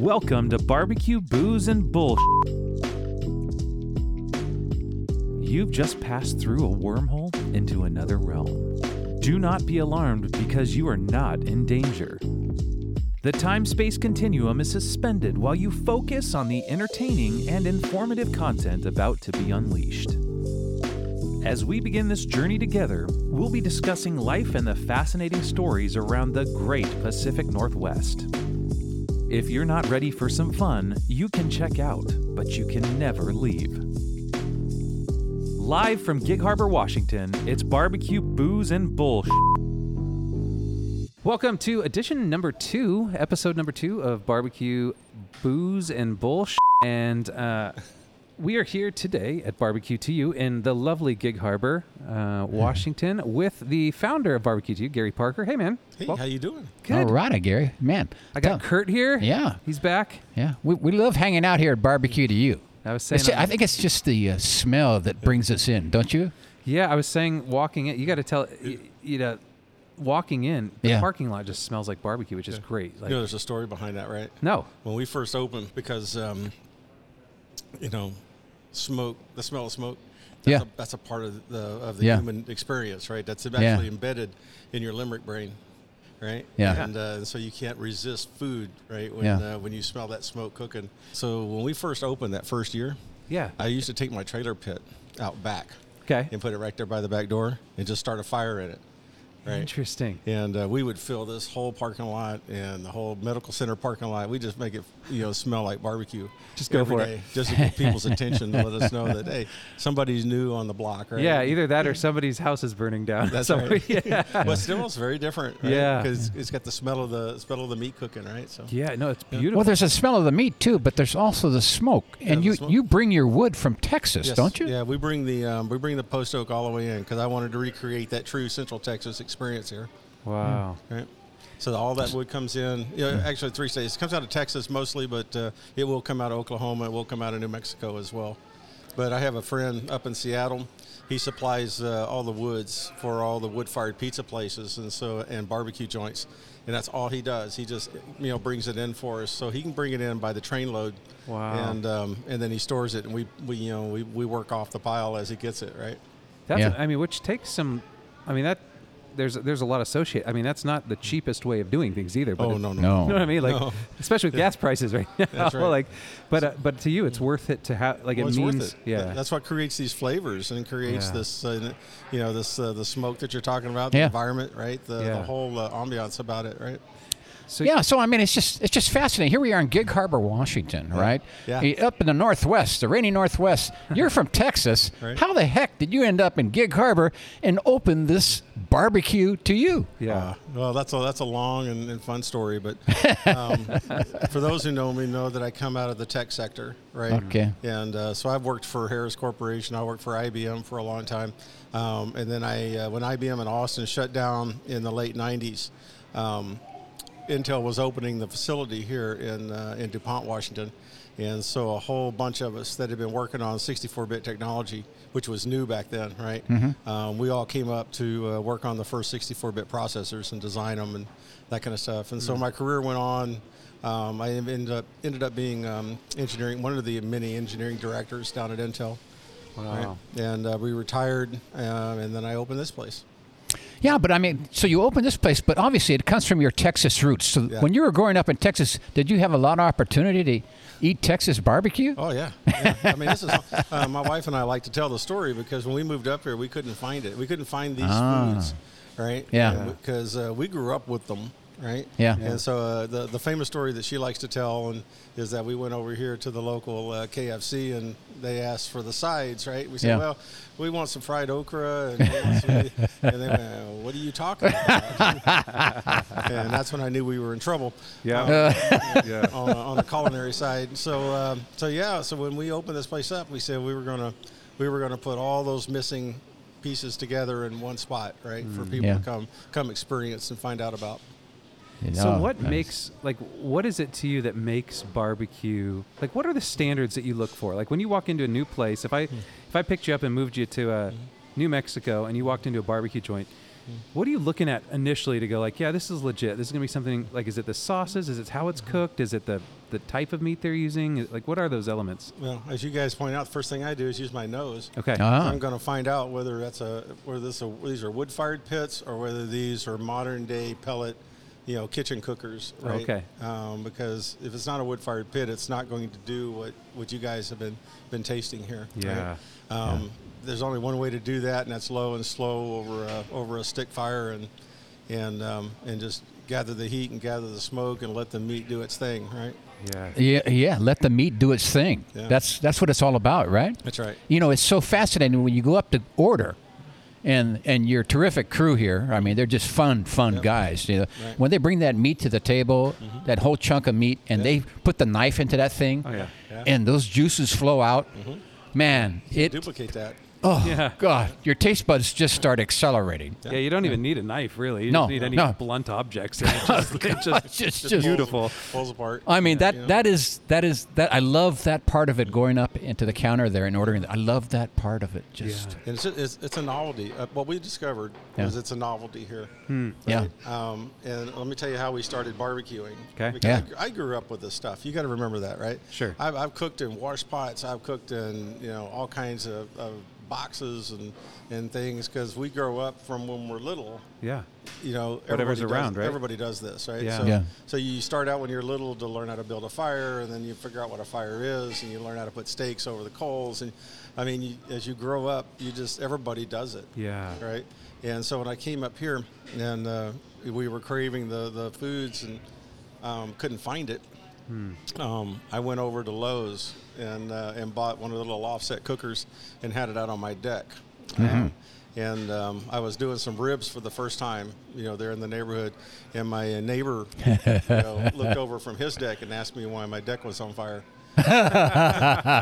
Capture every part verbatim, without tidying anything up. Welcome to Barbecue Booze and Bullshit. You've just passed through a wormhole into another realm. Do not be alarmed because you are not in danger. The time-space continuum is suspended while you focus on the entertaining and informative content about to be unleashed. As we begin this journey together, we'll be discussing life and the fascinating stories around the great Pacific Northwest. If you're not ready for some fun, you can check out, but you can never leave. Live from Gig Harbor, Washington, it's Barbecue Booze and Bullshit. Welcome to edition number two, episode number two of Barbecue Booze and Bullshit, and uh, we are here today at B B Q two U in the lovely Gig Harbor, uh, Washington, with the founder of B B Q two U, Gary Parker. Hey, man. Hey, well, how you doing? Good. All right, Gary. Man. I got Kurt here. Yeah. He's back. Yeah. We we love hanging out here at B B Q two U. I was saying... Just, I think it's just the uh, smell that brings us in, don't you? Yeah, I was saying walking in, you got to tell, you, you know... Walking in, the yeah. parking lot just smells like barbecue, which is yeah. great. Like, you know, there's a story behind that, right? No. When we first opened, because, um, you know, smoke, the smell of smoke, that's, yeah. a, that's a part of the of the yeah. human experience, right? That's actually yeah. embedded in your limerick brain, right? Yeah. And uh, so you can't resist food, right, when yeah. uh, when you smell that smoke cooking. So when we first opened that first year, yeah, I used to take my trailer pit out back okay. and put it right there by the back door and just start a fire in it. Right. Interesting. And uh, we would fill this whole parking lot and the whole medical center parking lot. We just make it, you know, smell like barbecue. Just go for it. Just to get people's attention to let us know that, hey, somebody's new on the block, right? Yeah, either that or somebody's house is burning down. That's right. Yeah. But still, it's very different, right? Yeah. Because it's got the smell of the smell of the meat cooking, right? So. Yeah, no, it's beautiful. Well, there's a smell of the meat, too, but there's also the smoke. Yeah, and the you, smoke. you bring your wood from Texas, yes. don't you? Yeah, we bring the um, we bring the post oak all the way in because I wanted to recreate that true Central Texas experience. experience here. Wow. Right. So all that wood comes in, you know, actually three states. It comes out of Texas mostly, but uh, it will come out of Oklahoma. It will come out of New Mexico as well. But I have a friend up in Seattle. He supplies uh, all the woods for all the wood-fired pizza places and so and barbecue joints. And that's all he does. He just, you know, brings it in for us. So he can bring it in by the train load. Wow. And um, and then he stores it, and we, we you know, we, we work off the pile as he gets it, right? That's yeah. a, I mean, which takes some, I mean, that, There's there's a lot associated. I mean, that's not the cheapest way of doing things either. But oh, no, no, no. You know what I mean? Like, no. especially with yeah. gas prices right now. That's right. like, but uh, but to you, it's worth it to have. Like, well, it it's means, worth it. Yeah. That's what creates these flavors and creates yeah. this, uh, you know, this uh, the smoke that you're talking about, the yeah. environment, right? The, yeah. the whole uh, ambiance about it, right? So yeah, so I mean, it's just it's just fascinating. Here we are in Gig Harbor, Washington, right? Yeah. yeah. Up in the Northwest, the rainy Northwest. You're from Texas. Right. How the heck did you end up in Gig Harbor and open this barbecue to you? Yeah. Uh, well, that's a that's a long and, and fun story, but um, for those who know me, know that I come out of the tech sector, right? Okay. And uh, so I've worked for Harris Corporation. I worked for I B M for a long time, um, and then I uh, when I B M in Austin shut down in the late nineties. Um, Intel was opening the facility here in uh, in DuPont, Washington, and so a whole bunch of us that had been working on sixty-four bit technology, which was new back then, right? Mm-hmm. Um, we all came up to uh, work on the first sixty-four bit processors and design them and that kind of stuff. And mm-hmm. so my career went on. Um, I ended up ended up being um, engineering one of the many engineering directors down at Intel. Wow! Right? And uh, we retired, uh, and then I opened this place. Yeah, but I mean, so you opened this place, but obviously it comes from your Texas roots. So yeah. when you were growing up in Texas, did you have a lot of opportunity to eat Texas barbecue? Oh, yeah. yeah. I mean, this is uh, my wife and I like to tell the story because when we moved up here, we couldn't find it. We couldn't find these ah. foods, right? Yeah. Because uh, we grew up with them. Right. Yeah. And so uh, the the famous story that she likes to tell and is that we went over here to the local uh, K F C and they asked for the sides. Right. We said, yeah. well, we want some fried okra. And, and they went, well, what are you talking about? And that's when I knew we were in trouble. Yeah. Um, uh, yeah. On, on the culinary side. So um, so yeah. So when we opened this place up, we said we were gonna we were gonna put all those missing pieces together in one spot, right, mm, for people yeah. to come come experience and find out about. You know, so what nice. makes, like, what is it to you that makes barbecue, like, what are the standards that you look for? Like, when you walk into a new place, if I mm. if I picked you up and moved you to uh, mm-hmm. New Mexico and you walked into a barbecue joint, What are you looking at initially to go like, yeah, this is legit. This is going to be something like, is it the sauces? Is it how it's cooked? Is it the, the type of meat they're using? Like, what are those elements? Well, as you guys point out, the first thing I do is use my nose. Okay. Uh-huh. I'm going to find out whether that's a, whether this, a, these are wood-fired pits or whether these are modern day pellet, you know, kitchen cookers, right? Okay. Um, because if it's not a wood-fired pit, it's not going to do what, what you guys have been, been tasting here. Yeah. Right? Um, yeah. There's only one way to do that, and that's low and slow over a, over a stick fire, and and um, and just gather the heat and gather the smoke and let the meat do its thing, right? Yeah, yeah, yeah. Let the meat do its thing. Yeah. That's that's what it's all about, right? That's right. You know, it's so fascinating when you go up to order, and and your terrific crew here. I mean, they're just fun, fun yep. guys. You know, right. when they bring that meat to the table, mm-hmm. that whole chunk of meat, and yeah. they put the knife into that thing, oh, yeah. Yeah. and those juices flow out. Mm-hmm. Man, it duplicate that. Oh, yeah. God, your taste buds just start accelerating. Yeah, you don't even need a knife, really. You no, don't need any no. blunt objects. It's just, it just, just, just, just beautiful. Pulls, pulls apart. I mean, yeah, that, you know? that is, that is, that I love that part of it, going up into the counter there and ordering. I love that part of it. Just yeah. and it's, it's, it's a novelty. Uh, what we discovered yeah. is it's a novelty here. Hmm. Right? Yeah. Um, and let me tell you how we started barbecuing. Okay. Because yeah. I, I grew up with this stuff. You got to remember that, right? Sure. I've, I've cooked in wash pots. I've cooked in, you know, all kinds of, of boxes and and things, because we grow up from when we're little, yeah you know whatever's around, does, right? Everybody does this, right? yeah. So, yeah so you start out when you're little to learn how to build a fire, and then you figure out what a fire is, and you learn how to put steaks over the coals, and I mean, you, as you grow up, you just, everybody does it, yeah right and so when I came up here, and uh, we were craving the the foods, and um, couldn't find it. Hmm. Um, I went over to Lowe's and uh, and bought one of the little offset cookers and had it out on my deck. Mm-hmm. Um, and um, I was doing some ribs for the first time, you know, there in the neighborhood. And my neighbor you know, looked over from his deck and asked me why my deck was on fire. And I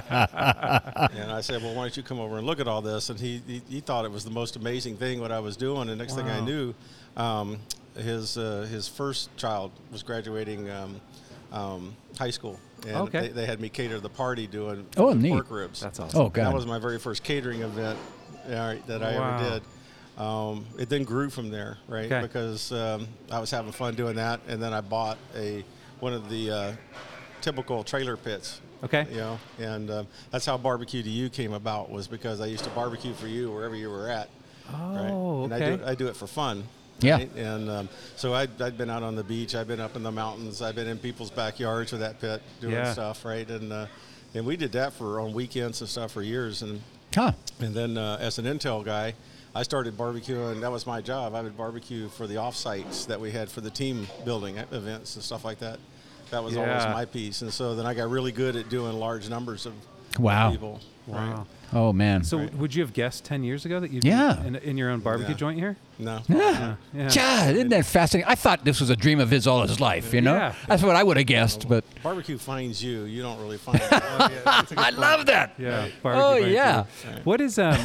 said, well, why don't you come over and look at all this? And he he, he thought it was the most amazing thing what I was doing. And next wow. thing I knew, um, his, uh, his first child was graduating um Um, high school, and okay. they, they had me cater the party doing oh, neat. pork ribs. That's awesome. Oh, God. That was my very first catering event that I wow. ever did. Um, it then grew from there, right? Okay. Because um, I was having fun doing that, and then I bought a one of the uh, typical trailer pits. Okay. You know, and um, that's how B B Q two U came about, was because I used to barbecue for you wherever you were at. Oh, right? And okay. I do, I do it for fun. Yeah. Right? And um, so I'd, I'd been out on the beach. I've been up in the mountains. I've been in people's backyards with that pit doing yeah. stuff, right? And uh, and we did that for on weekends and stuff for years. And huh. and then uh, as an Intel guy, I started barbecuing. That was my job. I would barbecue for the offsites that we had for the team building events and stuff like that. That was yeah. always my piece. And so then I got really good at doing large numbers of wow. people. Wow. Right? Oh, man. So right. would you have guessed ten years ago that you'd yeah. be in, in your own barbecue yeah. joint here? No. Yeah. yeah. God, isn't that fascinating? I thought this was a dream of his all his life, you know? Yeah. That's what I would have guessed. Yeah. But barbecue finds you. You don't really find it. Oh, yeah, I love that. Yeah. Right. Oh, yeah. Right. What is, um,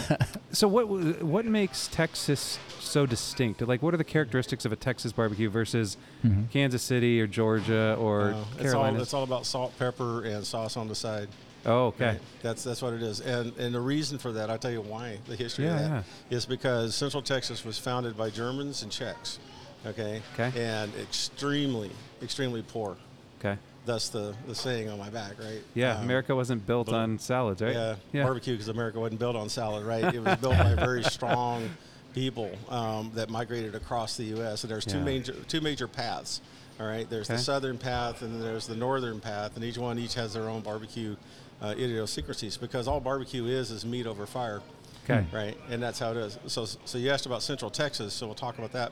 so what what makes Texas so distinct? Like, what are the characteristics of a Texas barbecue versus mm-hmm. Kansas City or Georgia or no, Carolina? It's all, it's all about salt, pepper, and sauce on the side. Oh, okay. Right. That's that's what it is. And and the reason for that, I'll tell you why, the history yeah, of that, yeah. is because Central Texas was founded by Germans and Czechs, okay? Okay. And extremely, extremely poor. Okay. That's the, the saying on my back, right? Yeah, um, America wasn't built but, on salads, right? Yeah, yeah. Barbecue, because America wasn't built on salad, right? It was built by very strong people um, that migrated across the U S And there's yeah. two major two major paths, all right? There's okay. the southern path, and then there's the northern path, and each one each has their own barbecue Uh, idiosyncrasies, because all barbecue is is meat over fire, okay, right? And that's how it is. So, so you asked about Central Texas, so we'll talk about that.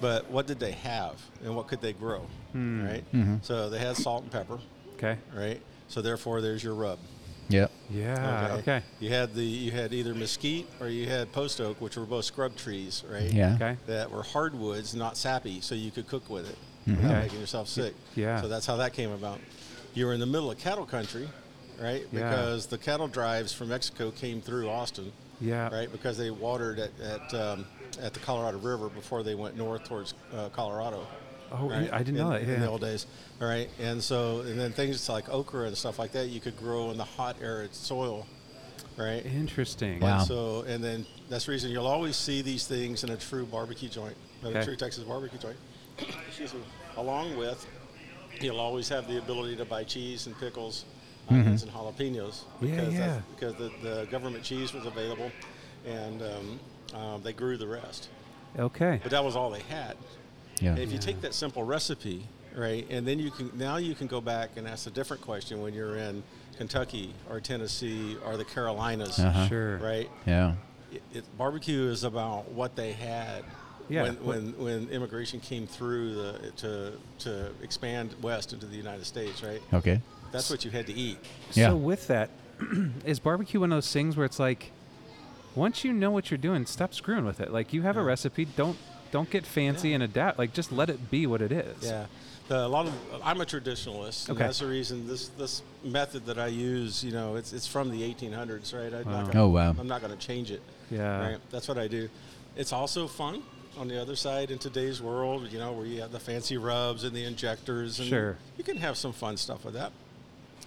But what did they have, and what could they grow, mm. right? Mm-hmm. So they had salt and pepper, okay, right? So therefore, there's your rub. Yep. Yeah. Okay. okay. You had the you had either mesquite or you had post oak, which were both scrub trees, right? Yeah. Okay. That were hardwoods, not sappy, so you could cook with it mm-hmm. without okay. making yourself sick. Yeah. So that's how that came about. You were in the middle of cattle country. Right, because yeah. the cattle drives from Mexico came through Austin. Yeah. Right, because they watered at at, um, at the Colorado River before they went north towards uh, Colorado. Oh, right? I didn't in, know that. Yeah. In the old days, all right, and so and then things like okra and stuff like that you could grow in the hot arid soil, right? Interesting. Wow. And so, and then that's the reason you'll always see these things in a true barbecue joint, in okay. a true Texas barbecue joint. Excuse me. Along with, you'll always have the ability to buy cheese and pickles, mm-hmm. onions and jalapenos. Because yeah, yeah. Because the, the government cheese was available, and um, uh, they grew the rest. Okay. But that was all they had. Yeah. And if yeah. you take that simple recipe, right, and then you can now you can go back and ask a different question when you're in Kentucky or Tennessee or the Carolinas. Uh-huh. Sure. Right? Yeah. It, it, barbecue is about what they had. Yeah. When, when when immigration came through the to to expand west into the United States, right? Okay. That's what you had to eat. Yeah. So with that, is barbecue one of those things where it's like, once you know what you're doing, stop screwing with it. Like, you have yeah. a recipe, don't don't get fancy yeah. and adapt. Like, just let it be what it is. Yeah. The, a lot of I'm a traditionalist. Okay. And that's the reason this this method that I use, you know, it's it's from the eighteen hundreds, right? I'm wow. not gonna, oh wow. I'm not going to change it. Yeah. Right? That's what I do. It's also fun. On the other side, in today's world, you know, where you have the fancy rubs and the injectors, and sure. you can have some fun stuff with that.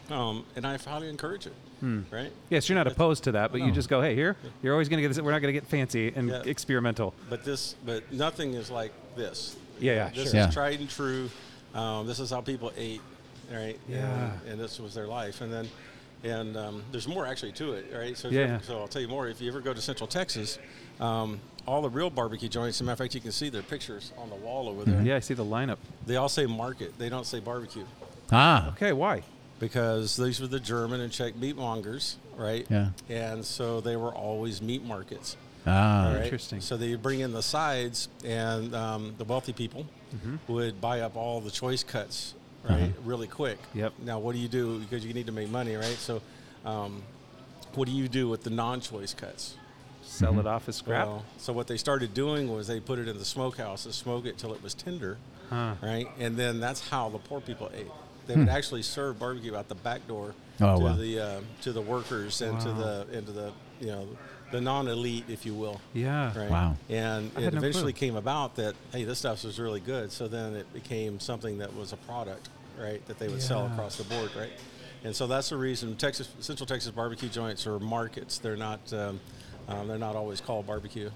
Um, and I highly encourage it, hmm. right? Yes, you're not it's, opposed to that, but no. you just go, hey, here, yeah. you're always going to get this. We're not going to get fancy and yeah. experimental. But this, but nothing is like this. Yeah, yeah, this sure. is yeah. tried and true. Um, this is how people ate, right? Yeah, and, and this was their life. And then, and um, there's more actually to it, right? So, yeah. so I'll tell you more. If you ever go to Central Texas. Um, all the real barbecue joints, as a matter of fact, you can see their pictures on the wall over there. Mm-hmm. Yeah, I see the lineup. They all say market. They don't say barbecue. Ah. Okay, why? Because these were the German and Czech meatmongers, right? Yeah. And so they were always meat markets. Ah, right? Interesting. So they bring in the sides, and um, the wealthy people mm-hmm. would buy up all the choice cuts, right, uh-huh. really quick. Yep. Now, what do you do? Because you need to make money, right? So um, what do you do with the non-choice cuts? Sell mm-hmm. it off as scrap. Well, so what they started doing was they put it in the smokehouse and smoke it till it was tender, huh. right? And then that's how the poor people ate. They hmm. would actually serve barbecue out the back door oh, to wow. the uh, to the workers and wow. to the and to the you know the non-elite, if you will. Yeah. Right? Wow. And I it eventually no came about that hey, this stuff was really good. So then it became something that was a product, right? That they would yeah. sell across the board, right? And so that's the reason Texas Central Texas barbecue joints are markets. They're not. Um, Um, they're not always called barbecue.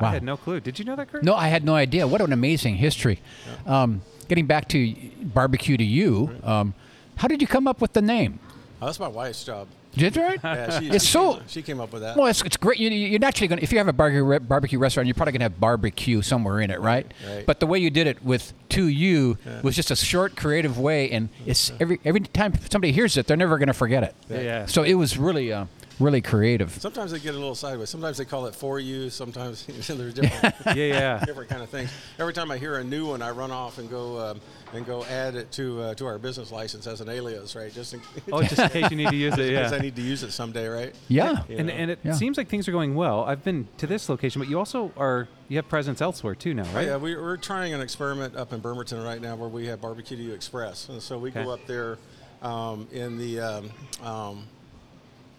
Wow. I had no clue. Did you know that, Kurt? No, I had no idea. What an amazing history. Yeah. Um, getting back to B B Q to you, um, how did you come up with the name? Oh, that's my wife's job. Did you? Right? Yeah, she, it's she, so, came, she came up with that. Well, it's, it's great. You, you're naturally going to, if you have a barbecue, barbecue restaurant, you're probably going to have barbecue somewhere in it, right? Right. But the way you did it with two U yeah. was just a short, creative way, and it's yeah. every every time somebody hears it, they're never going to forget it. Yeah. yeah. So it was really... Uh, really creative. Sometimes they get a little sideways. Sometimes they call it for you. Sometimes there's different, yeah, yeah. different kind of things. Every time I hear a new one, I run off and go um, and go add it to uh, to our business license as an alias, right? Just in case, oh, just in case you need to use it. Yeah, because I need to use it someday, right? Yeah, you and know? and it yeah. seems like things are going well. I've been to this location, but you also are you have presence elsewhere too now, right? Yeah, we, we're trying an experiment up in Bremerton right now where we have Barbecue to You Express, and so we okay. go up there um, in the. Um, um,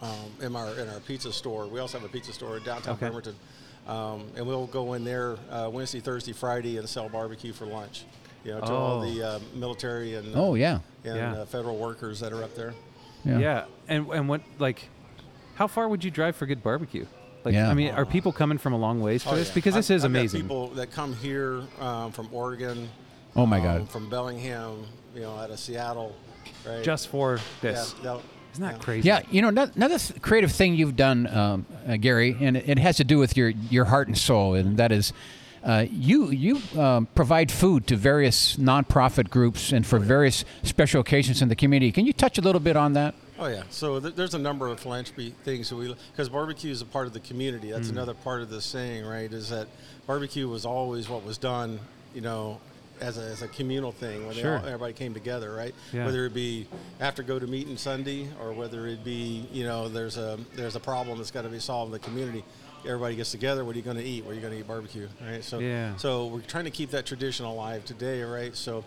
Um, in our in our pizza store. We also have a pizza store in downtown okay. Bremerton. Um, and we'll go in there uh, Wednesday, Thursday, Friday and sell barbecue for lunch, you know, to oh. all the uh, military and, uh, oh, yeah. and yeah. Uh, federal workers that are up there. Yeah. yeah. And and what, like, how far would you drive for good barbecue? Like, yeah. I mean, are people coming from a long ways for oh, this? Yeah. Because I've, this is I've amazing. People that come here um, from Oregon. Oh, my um, God. From Bellingham, you know, out of Seattle. Right? Just for this. Yeah, Isn't that yeah. crazy? Yeah, you know, another creative thing you've done, um, uh, Gary, and it has to do with your, your heart and soul, and that is uh, you you um, provide food to various nonprofit groups and for various special occasions in the community. Can you touch a little bit on that? Oh, yeah. So th- there's a number of philanthropy things that we, because barbecue is a part of the community. That's mm-hmm. another part of this saying, right, is that barbecue was always what was done, you know, As a, as a communal thing when sure. they all, everybody came together, right? Yeah. Whether it be after go to meeting Sunday or whether it be, you know, there's a there's a problem that's got to be solved in the community. Everybody gets together. What are you going to eat? Well, you're going to eat barbecue, right? So, yeah. so we're trying to keep that tradition alive today, right? So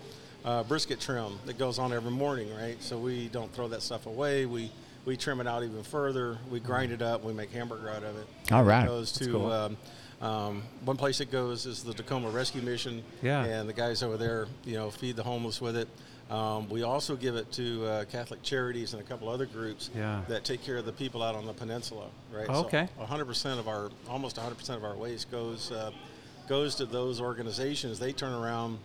uh, brisket trim that goes on every morning, right? So we don't throw that stuff away. We we trim it out even further. We grind it up. We make hamburger out of it. All right. It goes that's to cool. um, Um, one place it goes is the Tacoma Rescue Mission, yeah. and the guys over there, you know, feed the homeless with it. Um, we also give it to uh, Catholic Charities and a couple other groups yeah. that take care of the people out on the peninsula, right? Oh, okay. So one hundred percent of our, almost one hundred percent of our waste goes uh, goes to those organizations. They turn around,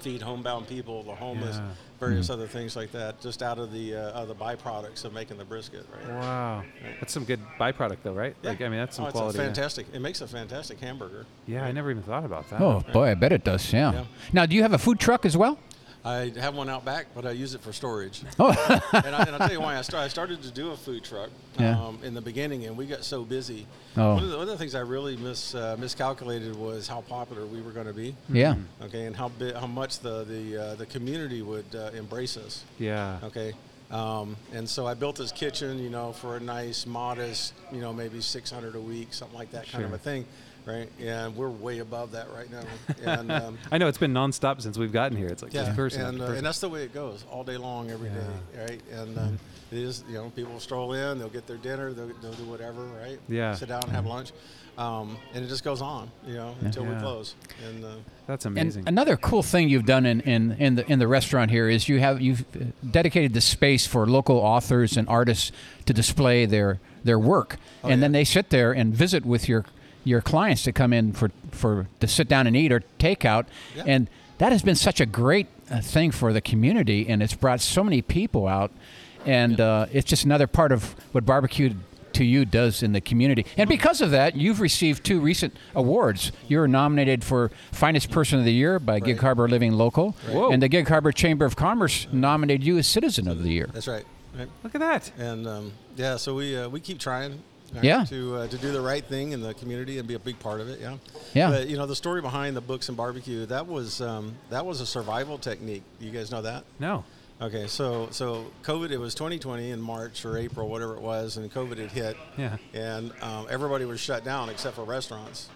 feed homebound people, the homeless, yeah. various mm-hmm. other things like that, just out of the uh, out of the byproducts of making the brisket, right? Wow. Right. That's some good byproduct, though, right? Yeah. Like, I mean, that's some oh, it's quality. It's fantastic. Yeah. It makes a fantastic hamburger. Yeah, right? I never even thought about that. Oh, right. boy, I bet it does, yeah. yeah. Now, do you have a food truck as well? I have one out back, but I use it for storage. Oh. and, I, and I'll tell you why. I, start, I started to do a food truck yeah. um, in the beginning, and we got so busy. Oh. One of the, one of the things I really mis, uh, miscalculated was how popular we were going to be. Yeah. Okay, and how bi- how much the the, uh, the community would uh, embrace us. Yeah. Okay. Um, and so I built this kitchen, you know, for a nice, modest, you know, maybe six hundred a week, something like that, sure. kind of a thing. Right, and we're way above that right now. And, um, I know it's been nonstop since we've gotten here. It's like yeah, this person, and, uh, person, and that's the way it goes all day long, every yeah. day, right? And um, mm-hmm. it is, you know, people stroll in, they'll get their dinner, they'll, they'll do whatever, right? Yeah, sit down and have lunch, um, and it just goes on, you know, yeah. until yeah. we close. And uh, that's amazing. And another cool thing you've done in, in, in the in the restaurant here is you have you've dedicated the space for local authors and artists to display their their work, oh, and yeah. then they sit there and visit with your. your clients to come in for, for to sit down and eat or takeout. Yeah. And that has been such a great uh, thing for the community, and it's brought so many people out. And yeah. uh, it's just another part of what B B Q two U does in the community. And because of that, you've received two recent awards. You were nominated for Finest Person of the Year by right. Gig Harbor Living Local. Right. And the Gig Harbor Chamber of Commerce nominated you as Citizen of the Year. That's right. right. Look at that. And, um, yeah, so we uh, we keep trying. Right, yeah. To uh, to do the right thing in the community and be a big part of it. Yeah. Yeah. But you know the story behind the books and barbecue, that was um, that was a survival technique. You guys know that? No. Okay. So so COVID, it was twenty twenty in March or April, whatever it was, and COVID had hit. Yeah. And um, everybody was shut down except for restaurants.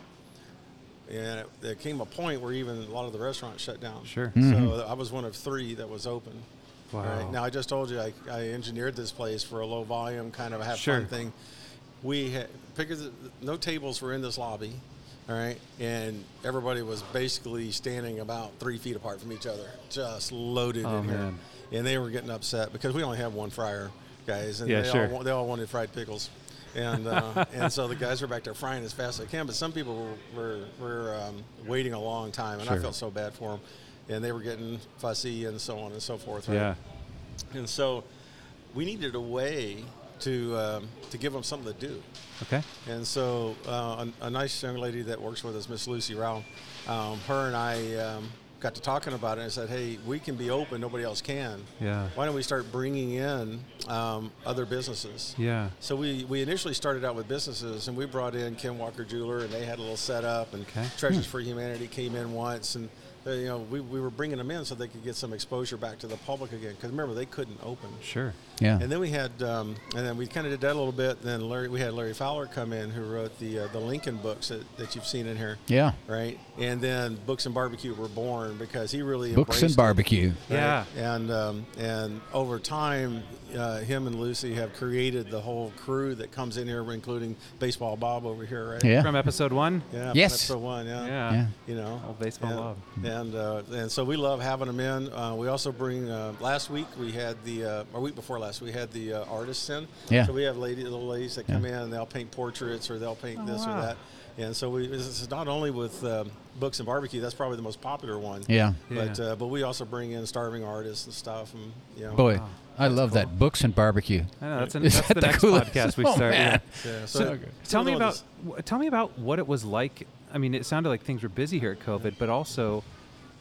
And it, there came a point where even a lot of the restaurants shut down. Sure. Mm-hmm. So I was one of three that was open. Wow. Right? Now I just told you I, I engineered this place for a low volume kind of have sure. fun thing. We had because no tables were in this lobby, all right, and everybody was basically standing about three feet apart from each other, just loaded oh, in man. here, and they were getting upset because we only had one fryer, guys, and yeah, they, sure. all, they all wanted fried pickles, and uh, and so the guys were back there frying as fast as they can, but some people were were, were um, waiting a long time, and sure. I felt so bad for them, and they were getting fussy and so on and so forth, right? Yeah, and so we needed a way. to um, to give them something to do. Okay. And so uh, a, a nice young lady that works with us, Miss Lucy Rao, um, her and I um, got to talking about it and said, hey, we can be open, nobody else can. Yeah. Why don't we start bringing in um, other businesses? Yeah. So we, we initially started out with businesses, and we brought in Kim Walker Jeweler, and they had a little setup, and okay. Treasures hmm. for Humanity came in once, and they, you know, we, we were bringing them in so they could get some exposure back to the public again. Because remember, they couldn't open. Sure. Yeah. And then we had, um, and then we kind of did that a little bit. Then Larry, we had Larry Fowler come in, who wrote the uh, the Lincoln books that, that you've seen in here. Yeah. Right. And then Books and Barbecue were born because he really Books and Barbecue. It, right? Yeah. And um, and over time, uh, him and Lucy have created the whole crew that comes in here, including Baseball Bob over here, right? Yeah. From episode one. Yeah. Yes. From episode one. Yeah. Yeah. yeah. You know. Old Baseball yeah. Bob. Yeah. And uh, and so we love having them in. Uh, we also bring, uh, last week we had the, uh, or week before last, we had the uh, artists in. Yeah. So we have lady, little ladies that come yeah. in and they'll paint portraits or they'll paint oh, this wow. or that. And so we, it's not only with uh, Books and Barbecue, that's probably the most popular one. Yeah. But yeah. Uh, but we also bring in starving artists and stuff. And, you know, boy, wow. I love cool. that, Books and Barbecue. I know, that's, an, that's that the, the next coolest? podcast we oh, start. Yeah. Yeah, so so okay. tell, me about, w- tell me about what it was like. I mean, it sounded like things were busy here at COVID, but also...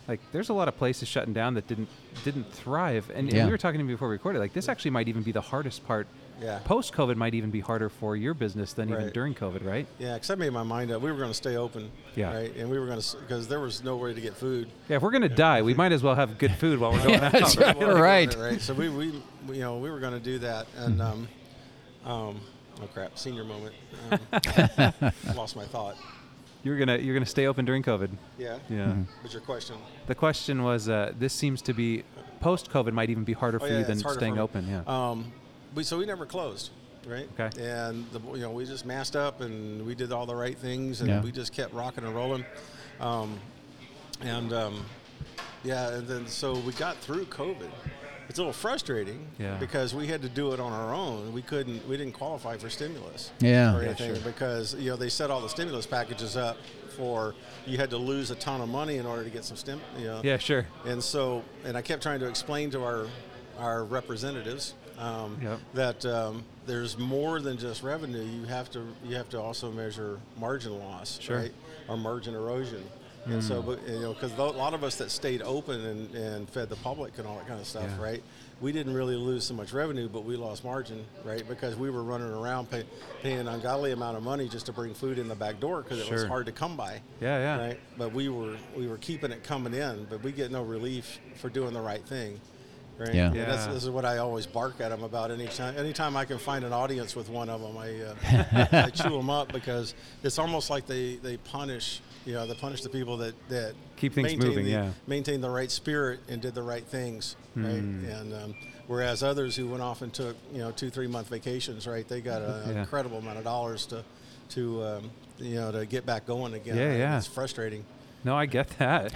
Like, there's a lot of places shutting down that didn't didn't thrive. And, yeah. and we were talking to him before we recorded, like, this actually might even be the hardest part. Yeah. Post-COVID might even be harder for your business than right. even during COVID, right? Yeah, because I made my mind up. We were going to stay open, yeah. right? And we were going to, because there was no way to get food. Yeah, if we're going to yeah. die, we might as well have good food while we're going yeah, out. That's right. We're right. It, right. So we, we, you know, we were going to do that. And, um, um, oh, crap, senior moment. Um, lost my thought. You're gonna you're gonna stay open during COVID. Yeah. Yeah. Mm-hmm. What's your question? The question was, uh, this seems to be post-COVID might even be harder oh, for yeah, you than staying open. Yeah. Um, we, so we never closed, right? Okay. And the, you know we just masked up and we did all the right things and yeah. we just kept rocking and rolling, um, and um, Yeah, and then so we got through COVID. It's a little frustrating yeah. because we had to do it on our own. We couldn't, we didn't qualify for stimulus yeah. or anything yeah, sure. because, you know, they set all the stimulus packages up for, you had to lose a ton of money in order to get some stim, you know. Yeah, sure. And so, and I kept trying to explain to our, our representatives um, yep. that um, there's more than just revenue. You have to, you have to also measure margin loss, sure. right? Or margin erosion. And so, but, you know, because a lot of us that stayed open and, and fed the public and all that kind of stuff, yeah. right? We didn't really lose so much revenue, but we lost margin, right? Because we were running around pay, paying an ungodly amount of money just to bring food in the back door because it sure. was hard to come by. Yeah, yeah. Right? But we were we were keeping it coming in, but we get no relief for doing the right thing, right? Yeah. yeah. That's, this is what I always bark at them about. Anytime, anytime I can find an audience with one of them, I, uh, I chew them up because it's almost like they, they punish. You know, they punish the people that, that keep things moving, the, yeah. maintain the right spirit and did the right things, right? Mm. And um, whereas others who went off and took, you know, two, three month vacations, right? They got an yeah. incredible amount of dollars to, to um, you know, to get back going again. Yeah, right? yeah. It's frustrating. No, I get that.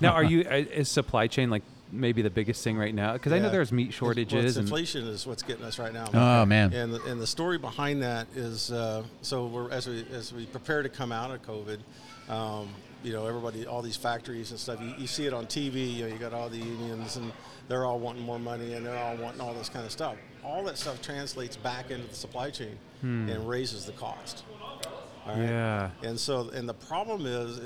Now, are you, is supply chain like maybe the biggest thing right now? Because yeah. I know there's meat shortages. Well, it's and inflation is what's getting us right now. Man. Oh, man. And the, and the story behind that is, uh, so we're, as we as we prepare to come out of COVID, Um, you know, everybody, all these factories and stuff, you, you see it on T V, you know, you got all the unions and they're all wanting more money and they're all wanting all this kind of stuff. All that stuff translates back into the supply chain hmm. and raises the cost. All right? Yeah. And so, and the problem is,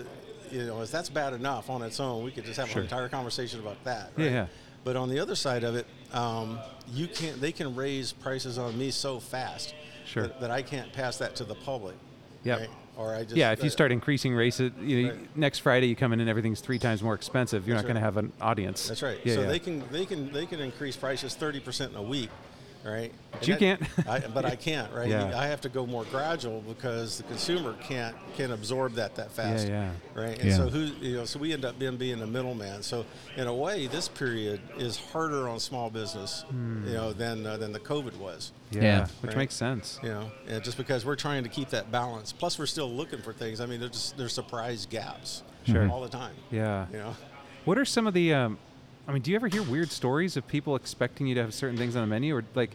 you know, if that's bad enough on its own, we could just have sure. an entire conversation about that. Right? Yeah. But on the other side of it, um, you can't, they can raise prices on me so fast sure. that, that I can't pass that to the public. Yeah. Right? Or I just, yeah, if you start increasing rates, you know, right. next Friday you come in and everything's three times more expensive. You're That's not right. going to have an audience. That's right. Yeah, so yeah. they can they can they can increase prices thirty percent in a week, right? But and you that, can't. I, but I can't, right? Yeah. I have to go more gradual because the consumer can't can absorb that that fast, yeah, yeah. right? And yeah. so who you know, so we end up being being a middleman. So in a way, this period is harder on small business, mm. you know, than uh, than the COVID was. Yeah, yeah, which right? makes sense. You know, and just because we're trying to keep that balance. Plus, we're still looking for things. I mean, there's just, there's surprise gaps sure. all the time. Yeah. You know, what are some of the? Um, I mean, do you ever hear weird stories of people expecting you to have certain things on the menu, or like,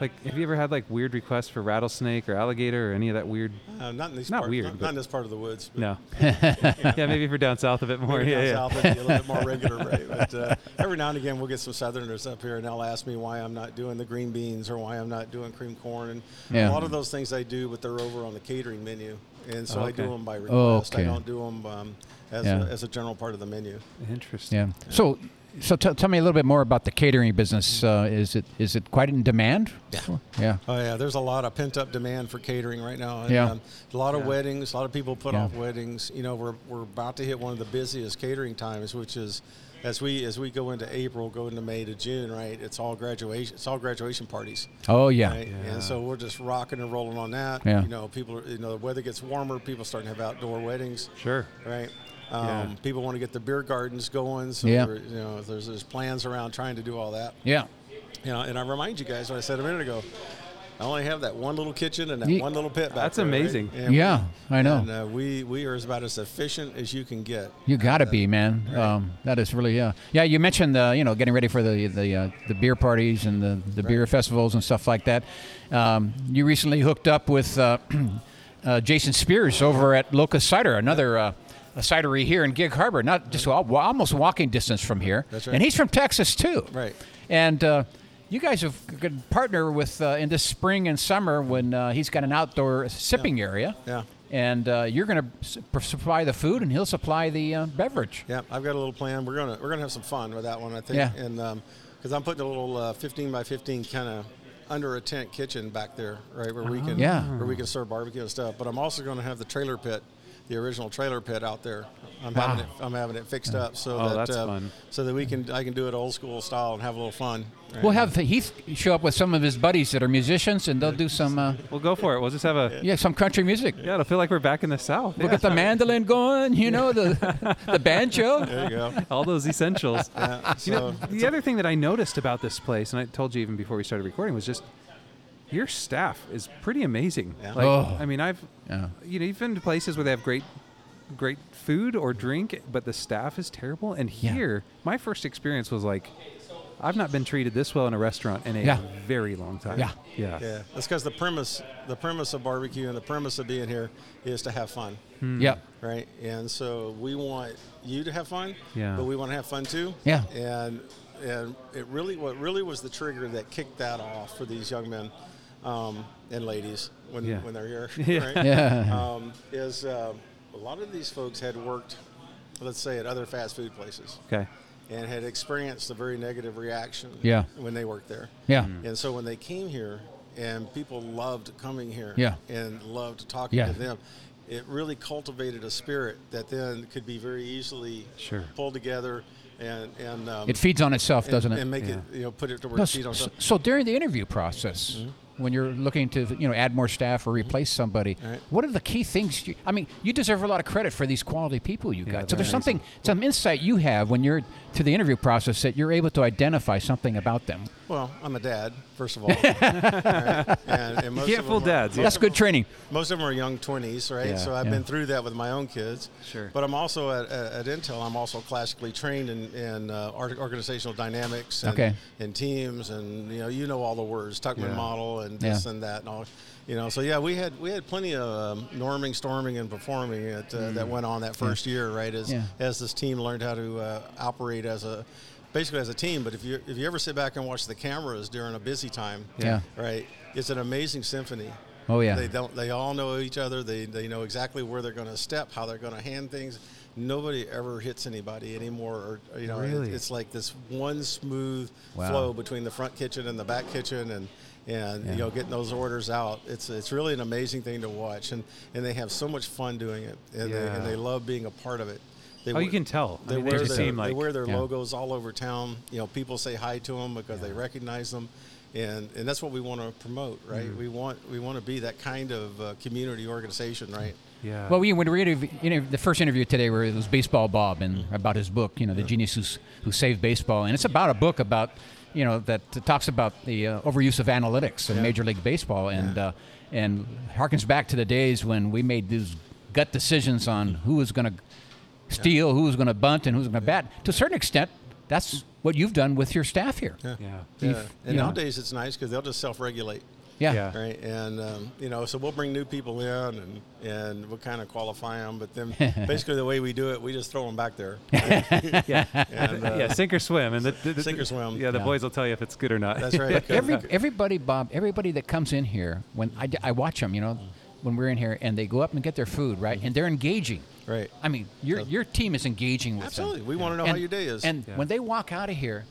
like have you ever had like weird requests for rattlesnake or alligator or any of that weird? Uh, not in this. Not part, weird. Not, not in this part of the woods. No. yeah. yeah, maybe if you're down south a bit more. Maybe yeah, down yeah. south it'd be a little bit more regular, right? But uh, every now and again we'll get some Southerners up here, and they'll ask me why I'm not doing the green beans or why I'm not doing cream corn, and yeah. a lot of those things I do, but they're over on the catering menu, and so oh, okay. I do them by request. Oh, okay. I don't do them. Um, As, yeah. a, as a general part of the menu. Interesting. Yeah. yeah. So, so t- tell me a little bit more about the catering business. Uh, is it is it quite in demand? Yeah. yeah. Oh yeah. There's a lot of pent up demand for catering right now. And, yeah. Um, a lot of yeah. weddings. A lot of people put yeah. off weddings. You know, we're we're about to hit one of the busiest catering times, which is as we as we go into April, go into May to June. Right. It's all graduation. It's all graduation parties. Oh yeah. Right? yeah. And so we're just rocking and rolling on that. Yeah. You know, people. Are, you know, the weather gets warmer. People starting to have outdoor weddings. Sure. Right. Um, yeah. People want to get the beer gardens going, so yeah. you know there's, there's plans around trying to do all that. Yeah, you know, and I remind you guys what I said a minute ago. I only have that one little kitchen and that Ye- one little pit back That's there, amazing. Right? Yeah, we, I know. And uh, we we are about as efficient as you can get. You got to uh, be, man. Right. Um, that is really, yeah. Uh, yeah, you mentioned, uh, you know, getting ready for the the, uh, the beer parties and the, the right. beer festivals and stuff like that. Um, you recently hooked up with uh, uh, Jason Spears over at Locust Cider, another... Uh, a cidery here in Gig Harbor, not just well, almost walking distance from here. That's right. And he's from Texas too. Right. And uh, you guys have could partner with uh, in this spring and summer when uh, he's got an outdoor sipping yeah. area. Yeah. And uh, you're going to su- supply the food, and he'll supply the uh, beverage. Yeah, I've got a little plan. We're gonna we're gonna have some fun with that one, I think. Yeah. And because um, I'm putting a little uh, fifteen by fifteen kind of under a tent kitchen back there, right, where oh, we can yeah. where we can serve barbecue and stuff. But I'm also going to have the trailer pit. The original trailer pit out there. I'm wow. having it. I'm having it fixed yeah. up so oh, that uh, so that we can. I can do it old school style and have a little fun. Right? We'll have Heath show up with some of his buddies that are musicians, and they'll do some. Uh, we'll go for it. We'll just have a yeah some country music. Yeah, it'll feel like we're back in the South. We'll yeah. get the mandolin going. You know the the banjo. There you go. All those essentials. Yeah, so you know, the other thing that I noticed about this place, and I told you even before we started recording, was just. Your staff is pretty amazing. Yeah. Like, oh. I mean, I've, yeah. you know, you've been to places where they have great great food or drink, but the staff is terrible. And here, yeah. my first experience was like, I've not been treated this well in a restaurant in a yeah. very long time. Yeah, yeah, yeah. That's because the premise, the premise of barbecue and the premise of being here is to have fun. Mm. Yep. Right. And so we want you to have fun. Yeah. But we want to have fun too. Yeah. And and it really, what really was the trigger that kicked that off for these young men, um, and ladies when yeah. when they're here, yeah. right? Yeah. Um, is uh, a lot of these folks had worked, let's say, at other fast food places. Okay. And had experienced a very negative reaction yeah. when they worked there. Yeah. Mm. And so when they came here, and people loved coming here yeah. and loved talking yeah. to them, it really cultivated a spirit that then could be very easily sure. pulled together and... and um, it feeds on itself, and, doesn't it? And make yeah. it, you know, put it to where no, it feeds on itself. So during the interview process, mm-hmm. when you're looking to, you know, add more staff or replace somebody, right. what are the key things? You, I mean, you deserve a lot of credit for these quality people you got. Yeah, so there's something, amazing. some insight you have when you're through the interview process that you're able to identify something about them. Well, I'm a dad, first of all. right. and, and most you can't fool dads. Are, yeah. That's good training. Most of them are young twenties, right? Yeah, so I've yeah. been through that with my own kids. Sure. But I'm also at, at, at Intel, I'm also classically trained in, in uh, organizational dynamics and, okay. and teams and, you know, you know all the words, Tuckman yeah. model and this yeah. and that and all. You know, so yeah, we had we had plenty of um, norming, storming, and performing at, uh, mm. that went on that first yeah. year, right? As yeah. as this team learned how to uh, operate as a basically as a team. But if you if you ever sit back and watch the cameras during a busy time, yeah, right, it's an amazing symphony. Oh yeah, they don't they all know each other. They they know exactly where they're going to step, how they're going to hand things. Nobody ever hits anybody anymore. Or, you know, really? it, it's like this one smooth wow. flow between the front kitchen and the back kitchen, and and yeah. you know, getting those orders out. It's it's really an amazing thing to watch, and, and they have so much fun doing it, and, yeah. they, and they love being a part of it. They oh, wear, you can tell. They, I mean, wear, their, seem like, they wear their yeah. logos all over town. You know, people say hi to them because yeah. they recognize them. And and that's what we want to promote, right? Mm. We want we want to be that kind of uh, community organization, right? Yeah. Well, we, when we interview, you know, the first interview today where it was Baseball Bob and mm. about his book, you know, the yeah. genius who's, who saved baseball, and it's about a book about, you know, that talks about the uh, overuse of analytics in yeah. Major League Baseball, and yeah. uh, and harkens back to the days when we made these gut decisions on who was going to steal, yeah. who was going to bunt, and who was going to yeah. bat. To a certain extent, that's what you've done with your staff here. Yeah. yeah. yeah. And nowadays know. it's nice because they'll just self-regulate. Yeah. yeah. Right. And, um, you know, so we'll bring new people in and, and we'll kind of qualify them. But then basically the way we do it, we just throw them back there. Right? yeah. And, uh, yeah. Sink or swim. And the, the, the, Sink or swim. Yeah. The yeah. boys will tell you if it's good or not. That's right. Every, everybody, Bob, everybody that comes in here, when I, I watch them, you know, when we're in here and they go up and get their food, right? Mm-hmm. And they're engaging. Right. I mean, your, your team is engaging with Absolutely. them. Absolutely. We yeah. want to know and, how your day is. And yeah. when they walk out of here,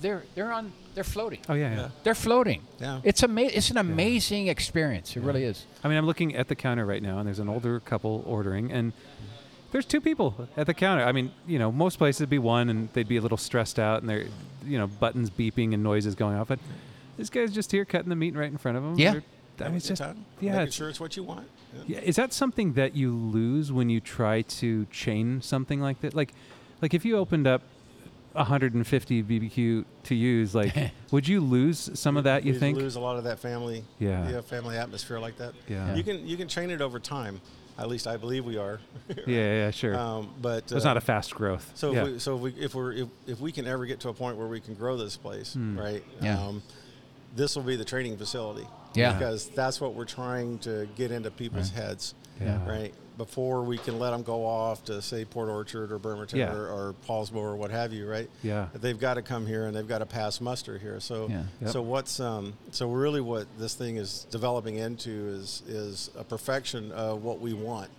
They're they're on they're floating. Oh yeah, yeah. yeah. They're floating. Yeah. It's ama- It's an amazing yeah. experience. It yeah. really is. I mean, I'm looking at the counter right now, and there's an older couple ordering, and there's two people at the counter. I mean, you know, most places it'd be one, and they'd be a little stressed out, and they're, you know, buttons beeping and noises going off. But this guy's just here cutting the meat right in front of him. Yeah. They're, I mean, it's just time. yeah. Making sure it's what you want. Yeah. yeah. Is that something that you lose when you try to chain something like that? Like, like if you opened up one hundred fifty B B Q two U's, like, would you lose some of that, you You'd think? Lose a lot of that family, yeah. yeah, family atmosphere like that. Yeah. yeah. You can you can train it over time. At least I believe we are. right? Yeah, yeah, sure. Um, but uh, it's not a fast growth. So yeah. if we, so if we if we if, if we can ever get to a point where we can grow this place, mm. right? Yeah. Um, this will be the training facility. Yeah. Because that's what we're trying to get into people's right. heads. Yeah. Right. Before we can let them go off to, say, Port Orchard or Bremerton yeah. or, or Paulsboro or what have you, right? Yeah. They've got to come here and they've got to pass muster here. So, yeah. yep. so what's um, so really what this thing is developing into is is a perfection of what we want.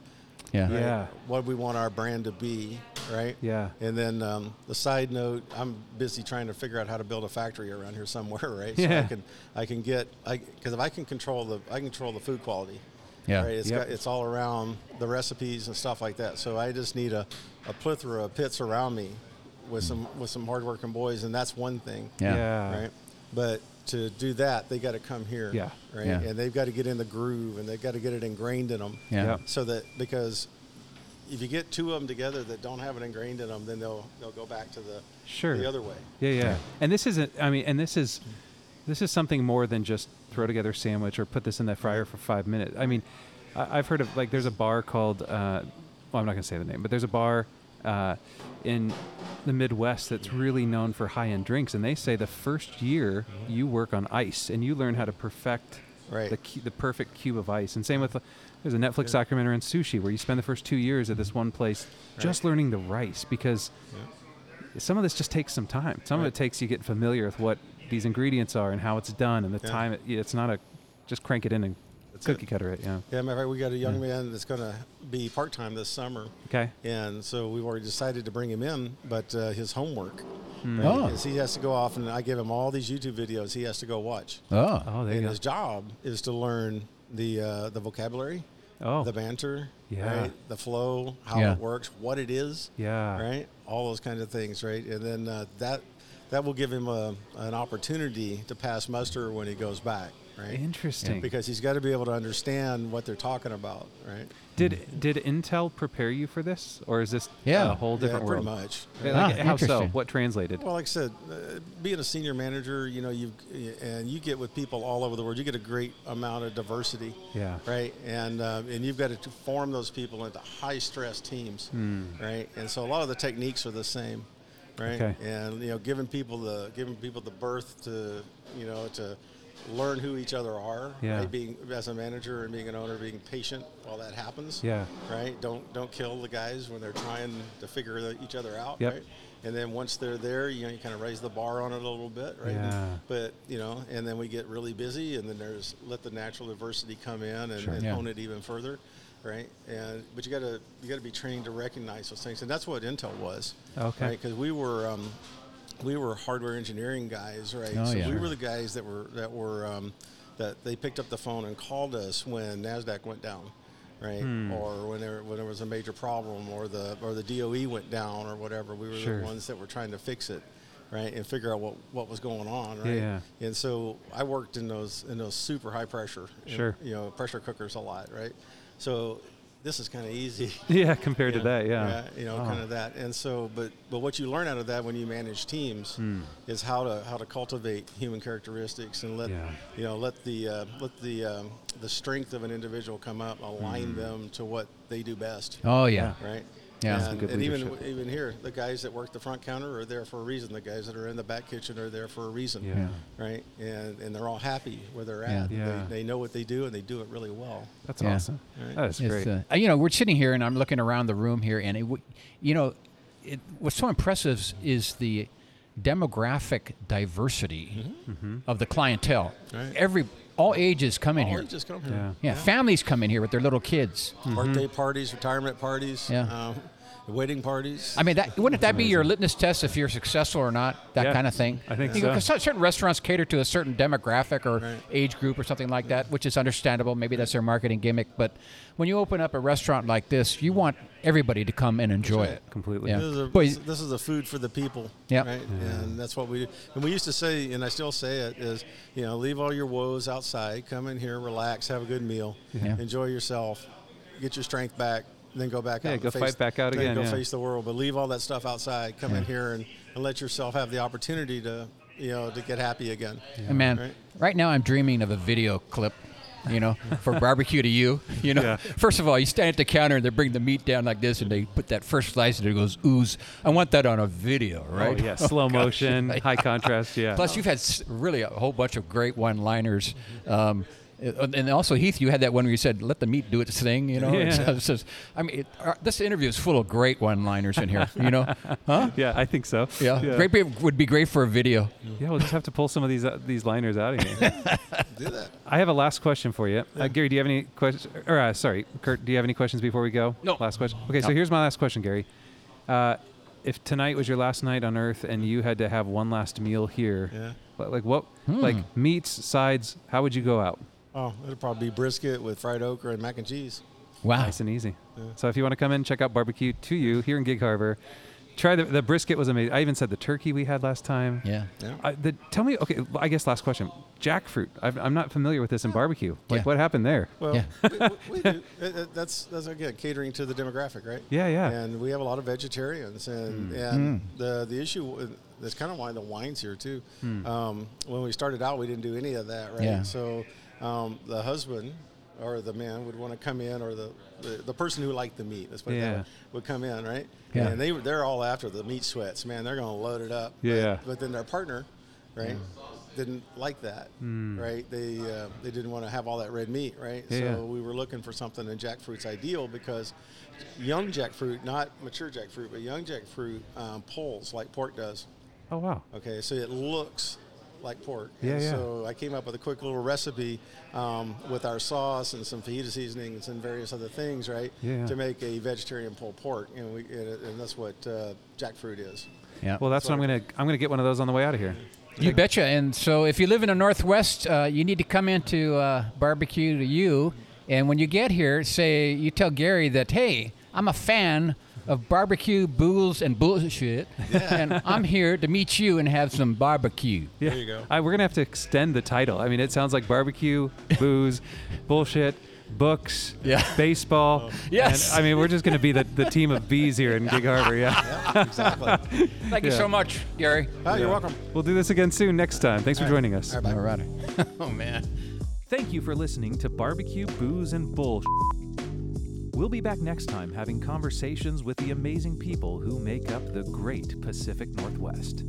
Yeah. Right? Yeah. What we want our brand to be, right? Yeah. And then um, the side note, I'm busy trying to figure out how to build a factory around here somewhere, right? So yeah. I can I can get I because if I can control the I can control the food quality. Yeah. Right. It's, yep. got, it's all around the recipes and stuff like that. So I just need a, a plethora of pits around me with mm. some with some hardworking boys, and that's one thing. Yeah. yeah. Right. But to do that, they got to come here. Yeah. Right. Yeah. And they've got to get in the groove, and they've got to get it ingrained in them. Yeah. yeah. So that because if you get two of them together that don't have it ingrained in them, then they'll they'll go back to the sure. the other way. Yeah. Yeah. yeah. And this isn't. I mean, and this is. This is something more than just throw together a sandwich or put this in that fryer for five minutes. I mean, I, I've heard of, like, there's a bar called, uh, well, I'm not going to say the name, but there's a bar uh, in the Midwest that's really known for high-end drinks, and they say the first year you work on ice and you learn how to perfect right. the cu- the perfect cube of ice. And same with, uh, there's a Netflix yeah. documentary on sushi where you spend the first two years at this one place right. just learning the rice, because yeah. some of this just takes some time. Some right. of it takes you getting familiar with what these ingredients are and how it's done and the yeah. time. It, it's not a, just crank it in and that's cookie it. Cutter it, yeah. Yeah, matter of fact, we got a young yeah. man that's going to be part-time this summer. Okay. And so we've already decided to bring him in, but uh, his homework. Mm. Right? Oh. Is he has to go off, and I give him all these YouTube videos he has to go watch. Oh, oh there and you go. His job is to learn the uh, the vocabulary, oh. the banter, yeah. right? The flow, how yeah. it works, what it is, yeah, right? All those kinds of things, right? And then uh, that that will give him a, an opportunity to pass muster when he goes back. Right? Interesting. Yeah, because he's got to be able to understand what they're talking about, right? Did did Intel prepare you for this, or is this yeah. a whole different yeah, world? Pretty much. Right? Ah, like, how so? What translated? Well, like I said, uh, being a senior manager, you know, you and you get with people all over the world. You get a great amount of diversity. Yeah. Right. And uh, and you've got to form those people into high stress teams, mm. right? And so a lot of the techniques are the same, right? Okay. And you know, giving people the giving people the birth to you know to. learn who each other are, yeah. right? Being as a manager and being an owner, being patient while that happens. Yeah. Right. Don't don't kill the guys when they're trying to figure the, each other out. Yep. Right. And then once they're there, you know, you kind of raise the bar on it a little bit, right? Yeah. And, but you know, and then we get really busy, and then there's let the natural diversity come in and, sure. and yeah. own it even further, right? And but you gotta you gotta be trained to recognize those things, and that's what Intel was. Okay. Because right? we were. Um, We were hardware engineering guys, right? Oh, so yeah. we were the guys that were that were um, that they picked up the phone and called us when NASDAQ went down, right? Hmm. Or when there when there was a major problem, or the or the D O E went down, or whatever. We were sure. the ones that were trying to fix it, right? And figure out what, what was going on, right? Yeah. And so I worked in those in those super high pressure, sure. you know, pressure cookers a lot, right? So. This is kind of easy. Yeah, compared you know, to that, yeah. yeah you know, oh. kind of that. And so, but but what you learn out of that when you manage teams mm. is how to how to cultivate human characteristics and let yeah. you know let the uh, let the um, the strength of an individual come up, align mm. them to what they do best. Oh yeah, right. Yeah, and, good and even even here, the guys that work the front counter are there for a reason. The guys that are in the back kitchen are there for a reason, yeah. right? And and they're all happy where they're yeah. at. Yeah. They, they know what they do, and they do it really well. That's yeah. awesome. Right? That's great. Uh, you know, we're sitting here, and I'm looking around the room here, and it, you know, it, what's so impressive is the demographic diversity mm-hmm. Mm-hmm. of the clientele. Right. Every. All ages come in all here. All ages come here. Yeah. Yeah. yeah, families come in here with their little kids. Mm-hmm. Birthday parties, retirement parties, yeah. um, wedding parties. I mean, that, wouldn't that amazing. Be your litmus test if you're successful or not, that yeah. kind of thing? I think yeah. so. Because certain restaurants cater to a certain demographic or right. age group or something like that, which is understandable. Maybe that's their marketing gimmick. But when you open up a restaurant like this, you want everybody to come and enjoy right. it. Completely. Yeah. This, is a, Boy, this is a food for the people. Yeah. Right? Yeah. And that's what we do. And we used to say, and I still say it, is, you know, leave all your woes outside. Come in here, relax, have a good meal, yeah. enjoy yourself, get your strength back, then go back yeah, out. Go face, fight back out then again. Then go yeah. face the world. But leave all that stuff outside. Come yeah. in here and, and let yourself have the opportunity to, you know, to get happy again. Yeah. Hey, man, right? right now I'm dreaming of a video clip. You know, for B B Q two U, you know. Yeah. First of all, you stand at the counter and they bring the meat down like this and they put that first slice and it goes, ooze. I want that on a video, right? Oh, yeah, slow oh, motion, gosh. High contrast, yeah. Plus, you've had really a whole bunch of great one-liners. Um, and also, Heath, you had that one where you said, let the meat do its thing, you know. Yeah. So, it says, I mean, it, our, this interview is full of great one-liners in here, you know. Huh? Yeah, I think so. Yeah, yeah. Great, it would be great for a video. Yeah, we'll just have to pull some of these uh, these liners out of here. Do that. I have a last question for you. Yeah. Uh, Gary, do you have any questions? Or, uh, sorry, Kurt, do you have any questions before we go? No. Last question. Okay, no. So here's my last question, Gary. Uh, if tonight was your last night on Earth and you had to have one last meal here, yeah. like what, hmm. like meats, sides, how would you go out? Oh, it'll probably be brisket with fried okra and mac and cheese. Wow. Nice and easy. Yeah. So if you want to come in, check out B B Q two U here in Gig Harbor. Try the, the brisket was amazing. I even said the turkey we had last time. Yeah. yeah. I, the, tell me, okay, I guess last question. Jackfruit. I've, I'm not familiar with this in barbecue. Like, yeah. what happened there? Well, yeah. we, we do. That's, that's, again, catering to the demographic, right? Yeah, yeah. And we have a lot of vegetarians. And, mm. and mm. the the issue, that's kind of why the wine's here, too. Mm. Um, when we started out, we didn't do any of that, right? Yeah. So... Um, the husband or the man would want to come in, or the, the, the person who liked the meat, let's put it yeah. that way, would come in, right? Yeah. And they, they're all after the meat sweats. Man, they're going to load it up. Yeah. Right? But then their partner, right, mm. didn't like that, mm. right? They uh, they didn't want to have all that red meat, right? Yeah. So we were looking for something in jackfruit's ideal, because young jackfruit, not mature jackfruit, but young jackfruit um, pulls like pork does. Oh, wow. Okay, so it looks like pork. Yeah, and yeah. So I came up with a quick little recipe um, with our sauce and some fajita seasonings and various other things, right? Yeah. To make a vegetarian pulled pork, and we and that's what uh, jackfruit is. Yeah. Well, that's so what I'm gonna I'm gonna get one of those on the way out of here. You betcha. And so if you live in the Northwest, uh, you need to come into uh, B B Q two U, and when you get here, say you tell Gary that, hey, I'm a fan of barbecue, booze, and bullshit, yeah. and I'm here to meet you and have some barbecue. Yeah. There you go. I, we're going to have to extend the title. I mean, it sounds like barbecue, booze, bullshit, books, yeah. baseball. Oh. Yes. And, I mean, we're just going to be the, the team of bees here in Gig Harbor. Yeah, yeah, exactly. Thank yeah. you so much, Gary. Oh, you're yeah. welcome. We'll do this again soon next time. Thanks All for right. joining us. All right. All right. Oh, man. Thank you for listening to Barbecue, Booze, and Bullshit. We'll be back next time having conversations with the amazing people who make up the great Pacific Northwest.